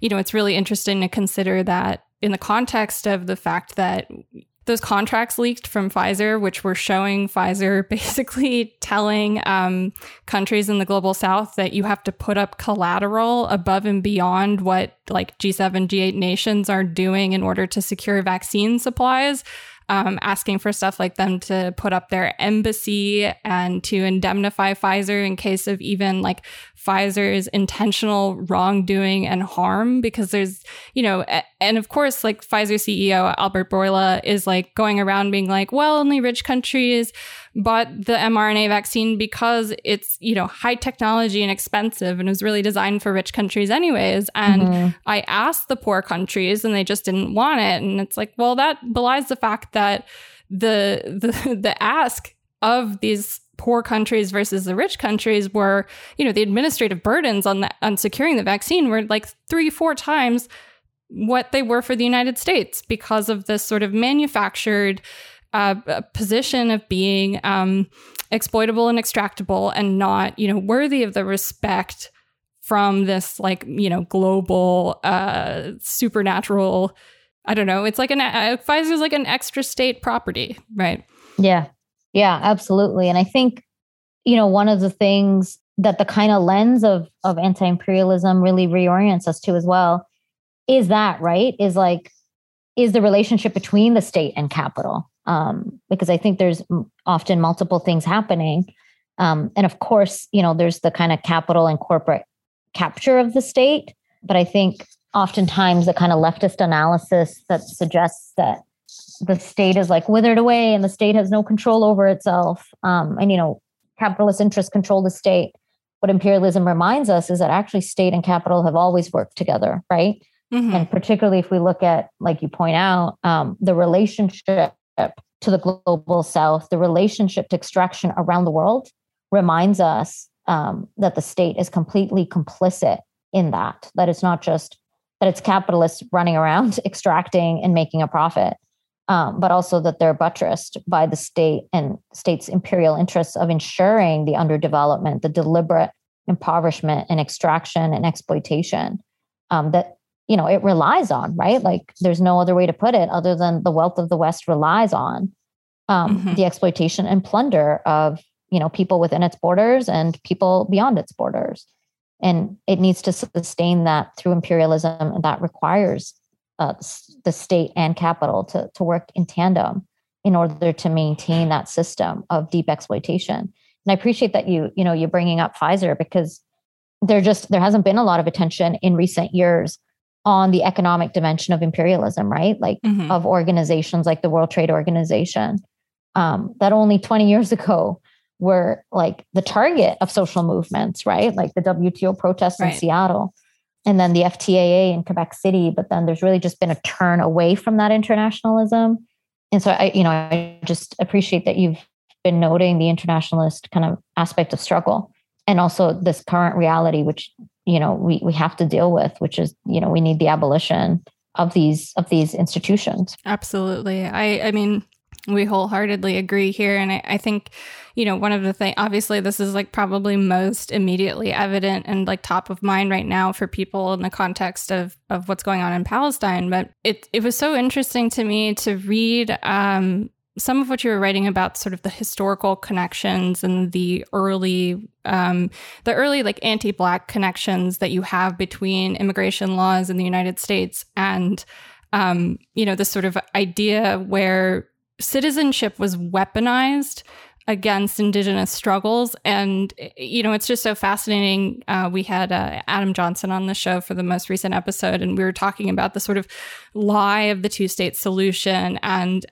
you know, it's really interesting to consider that in the context of the fact that those contracts leaked from Pfizer, which were showing Pfizer basically telling countries in the global south that you have to put up collateral above and beyond what like G7, G8 nations are doing in order to secure vaccine supplies, asking for stuff like them to put up their embassy and to indemnify Pfizer in case of even like Pfizer's intentional wrongdoing and harm, because there's, you know, and of course, like Pfizer CEO Albert Bourla is like going around being like, well, only rich countries bought the mRNA vaccine because it's, you know, high technology and expensive and is really designed for rich countries anyways. And I asked the poor countries and they just didn't want it. And it's like, well, that belies the fact that the ask of these poor countries versus the rich countries were, you know, the administrative burdens on securing the vaccine were like 3-4 times what they were for the United States because of this sort of manufactured position of being exploitable and extractable and not, you know, worthy of the respect from this like, you know, global supernatural, I don't know, it's like Pfizer's like an extra state property, right? Yeah. Yeah, absolutely. And I think, you know, one of the things that the kind of lens of anti-imperialism really reorients us to as well is that, right, is like, is the relationship between the state and capital. Because I think there's often multiple things happening. And of course, you know, there's the kind of capital and corporate capture of the state. But I think oftentimes the kind of leftist analysis that suggests that the state is like withered away and the state has no control over itself. And, you know, capitalist interests control the state. What imperialism reminds us is that actually state and capital have always worked together, right? Mm-hmm. And particularly if we look at, like you point out, the relationship to the global south, the relationship to extraction around the world reminds us that the state is completely complicit in that, that it's not just that it's capitalists running around extracting and making a profit. But also that they're buttressed by the state and state's imperial interests of ensuring the underdevelopment, the deliberate impoverishment and extraction and exploitation that, you know, it relies on, right? Like there's no other way to put it other than the wealth of the West relies on the exploitation and plunder of, you know, people within its borders and people beyond its borders. And it needs to sustain that through imperialism, and that requires the state and capital to work in tandem in order to maintain that system of deep exploitation. And I appreciate that you're bringing up Pfizer, because there hasn't been a lot of attention in recent years on the economic dimension of imperialism, right? Like of organizations like the World Trade Organization that only 20 years ago were like the target of social movements, right? Like the WTO protests in Seattle. And then the FTAA in Quebec City, but then there's really just been a turn away from that internationalism. And so I just appreciate that you've been noting the internationalist kind of aspect of struggle, and also this current reality, which, you know, we have to deal with, which is, you know, we need the abolition of these institutions. Absolutely. I mean, we wholeheartedly agree here. And I think, you know, one of the things, obviously, this is like probably most immediately evident and like top of mind right now for people in the context of what's going on in Palestine. But it was so interesting to me to read some of what you were writing about sort of the historical connections and the early like anti-Black connections that you have between immigration laws in the United States and, you know, this sort of idea where citizenship was weaponized against indigenous struggles. And, you know, it's just so fascinating. We had Adam Johnson on the show for the most recent episode, and we were talking about the sort of lie of the two-state solution and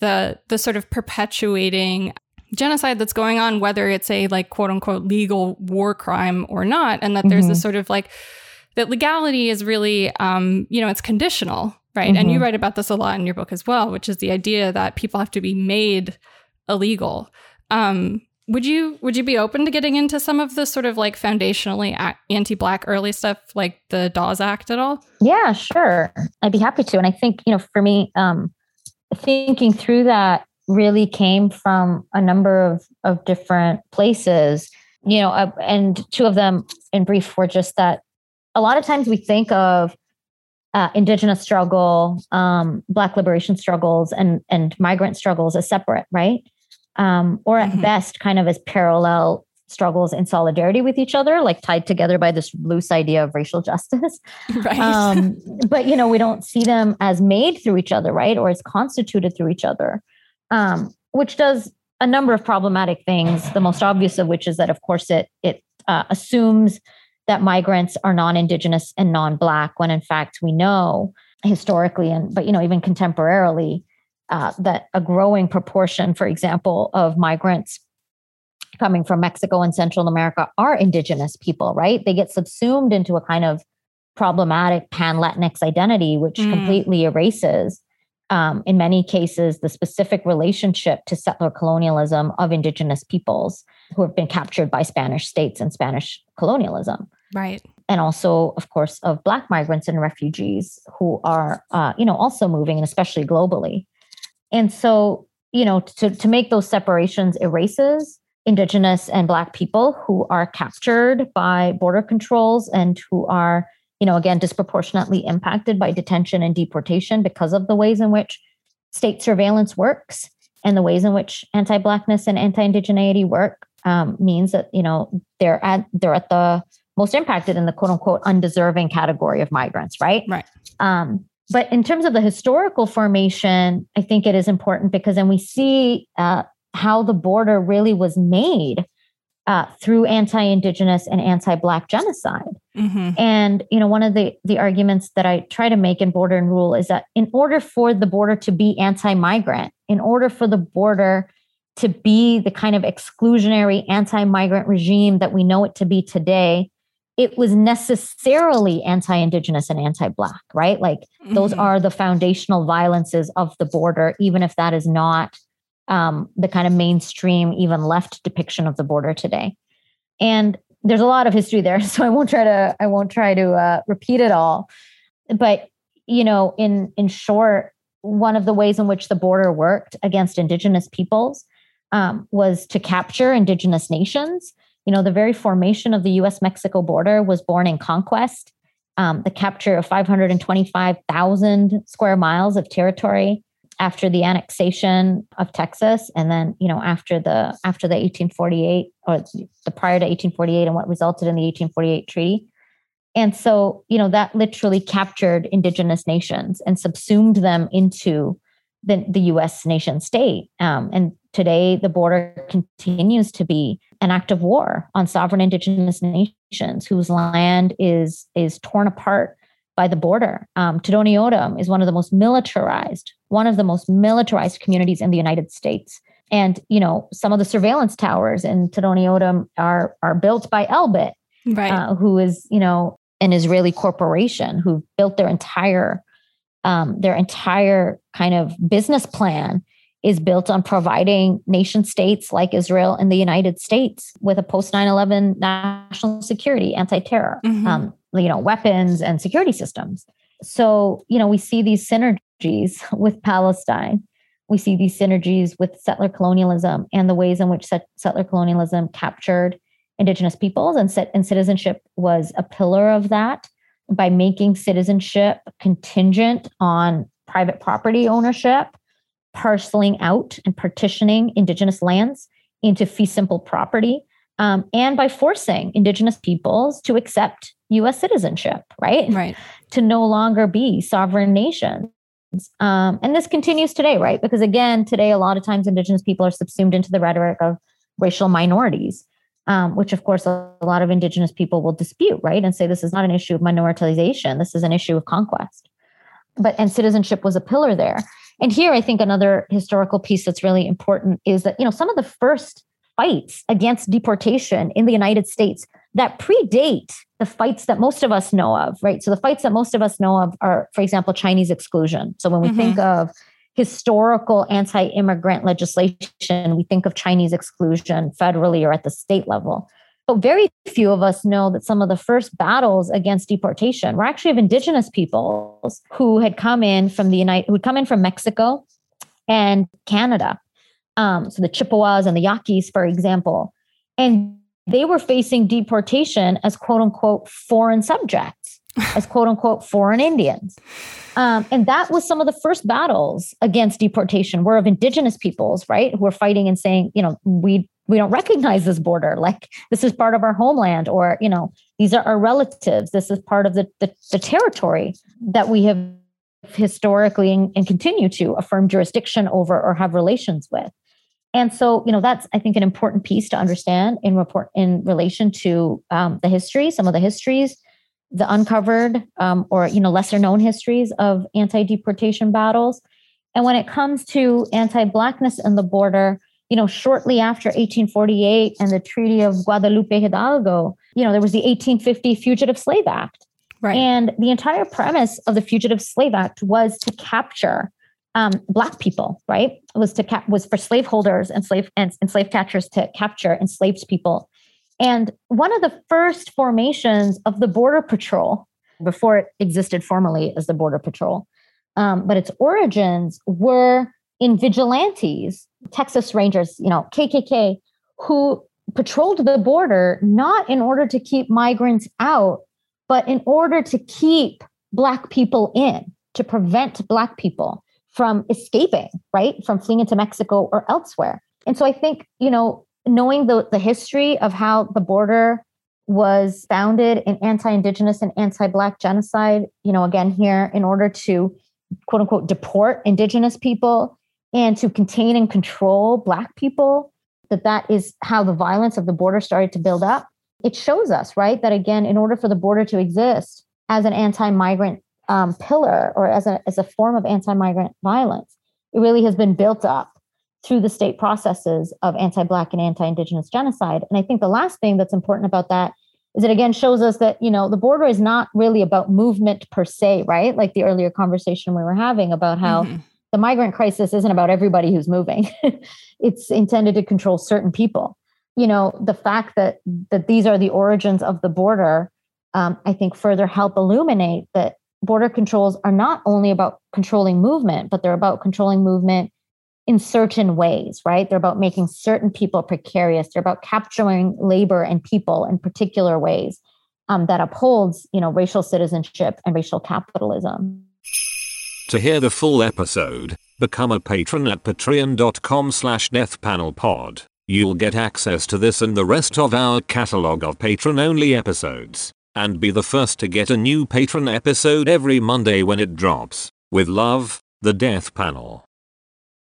the sort of perpetuating genocide that's going on, whether it's a like quote unquote legal war crime or not. And that there's this sort of like that legality is really, you know, it's conditional. Right. And you write about this a lot in your book as well, which is the idea that people have to be made illegal. Would you be open to getting into some of the sort of like foundationally anti-Black early stuff, like the Dawes Act at all? Yeah, sure. I'd be happy to. And I think, you know, for me, thinking through that really came from a number of different places, you know, and two of them in brief were just that a lot of times we think of indigenous struggle, Black liberation struggles, and migrant struggles as separate, right? Or at best kind of as parallel struggles in solidarity with each other, like tied together by this loose idea of racial justice. Right. But, you know, we don't see them as made through each other, right? Or as constituted through each other, which does a number of problematic things, the most obvious of which is that, of course, it assumes that migrants are non-Indigenous and non-Black, when in fact we know historically, but even contemporarily, that a growing proportion, for example, of migrants coming from Mexico and Central America are Indigenous people, right? They get subsumed into a kind of problematic pan-Latinx identity, which completely erases, in many cases, the specific relationship to settler colonialism of Indigenous peoples who have been captured by Spanish states and Spanish colonialism. Right. And also, of course, of Black migrants and refugees who are, also moving, and especially globally. And so, to make those separations erases Indigenous and Black people who are captured by border controls and who are, again, disproportionately impacted by detention and deportation because of the ways in which state surveillance works and the ways in which anti-Blackness and anti-Indigeneity work, means that, they're at the most impacted in the quote unquote undeserving category of migrants, right? Right. But in terms of the historical formation, I think it is important because then we see how the border really was made through anti-Indigenous and anti-Black genocide. Mm-hmm. And, one of the arguments that I try to make in Border and Rule is that in order for the border to be anti-migrant, in order for the border to be the kind of exclusionary anti-migrant regime that we know it to be today, it was necessarily anti-Indigenous and anti-Black, right? Like those are the foundational violences of the border, even if that is not the kind of mainstream, even left depiction of the border today. And there's a lot of history there, so I won't try to repeat it all. But, in short, one of the ways in which the border worked against Indigenous peoples was to capture Indigenous nations. The very formation of the U.S.-Mexico border was born in conquest, the capture of 525,000 square miles of territory after the annexation of Texas, and then after the 1848 or the prior to 1848 and what resulted in the 1848 treaty. And so that literally captured Indigenous nations and subsumed them into the U.S. nation state. And today, the border continues to be an act of war on sovereign Indigenous nations whose land is torn apart by the border. Tohono O'odham is one of the most militarized communities in the United States. And, some of the surveillance towers in Tohono O'odham are built by Elbit, right? Who is, an Israeli corporation who built their entire kind of business plan is built on providing nation states like Israel and the United States with a post 9/11 national security, anti-terror, weapons and security systems. So, we see these synergies with Palestine. We see these synergies with settler colonialism and the ways in which settler colonialism captured Indigenous peoples, and citizenship was a pillar of that by making citizenship contingent on private property ownership, parceling out and partitioning Indigenous lands into fee simple property, and by forcing Indigenous peoples to accept U.S. citizenship, right? Right. To no longer be sovereign nations. And this continues today, right? Because again, today, a lot of times Indigenous people are subsumed into the rhetoric of racial minorities, which of course, a lot of Indigenous people will dispute, right? And say, this is not an issue of minoritization. This is an issue of conquest. And citizenship was a pillar there. And here, I think another historical piece that's really important is that, some of the first fights against deportation in the United States that predate the fights that most of us know of, right? So the fights that most of us know of are, for example, Chinese exclusion. So when we think of historical anti-immigrant legislation, we think of Chinese exclusion federally or at the state level. But very few of us know that some of the first battles against deportation were actually of Indigenous peoples who had come in from Mexico and Canada. So the Chippewas and the Yaquis, for example, and they were facing deportation as quote unquote foreign subjects. as quote unquote foreign Indians. And that was some of the first battles against deportation were of indigenous peoples, right? Who were fighting and saying, you know, we don't recognize this border. Like this is part of our homeland, or, you know, these are our relatives. This is part of the territory that we have historically and continue to affirm jurisdiction over or have relations with. And so, you know, that's, I think, an important piece to understand in relation to the history, some of the histories, the uncovered or, you know, lesser known histories of anti-deportation battles. And when it comes to anti-Blackness and the border, you know, shortly after 1848 and the Treaty of Guadalupe Hidalgo, you know, there was the 1850 Fugitive Slave Act. Right. And the entire premise of the Fugitive Slave Act was to capture Black people, right? It was for slaveholders and slave catchers to capture enslaved people. And one of the first formations of the Border Patrol, before it existed formally as the Border Patrol, but its origins were in vigilantes, Texas Rangers, you know, KKK, who patrolled the border not in order to keep migrants out, but in order to keep Black people in, to prevent Black people from escaping, right? From fleeing into Mexico or elsewhere. And so I think, you know, knowing the history of how the border was founded in anti-Indigenous and anti-Black genocide, you know, again, here in order to, quote unquote, deport Indigenous people and to contain and control Black people, that is how the violence of the border started to build up. It shows us, right, that again, in order for the border to exist as an anti-migrant pillar or as a form of anti-migrant violence, it really has been built up through the state processes of anti-Black and anti-Indigenous genocide. And I think the last thing that's important about that is it again shows us that, you know, the border is not really about movement per se, right? Like the earlier conversation we were having about how the migrant crisis isn't about everybody who's moving. It's intended to control certain people. You know, the fact that these are the origins of the border, I think further help illuminate that border controls are not only about controlling movement, but they're about controlling movement in certain ways, right? They're about making certain people precarious. They're about capturing labor and people in particular ways that upholds, you know, racial citizenship and racial capitalism. To hear the full episode, become a patron at patreon.com/deathpanelpod. You'll get access to this and the rest of our catalog of patron-only episodes, and be the first to get a new patron episode every Monday when it drops. With love, The Death Panel.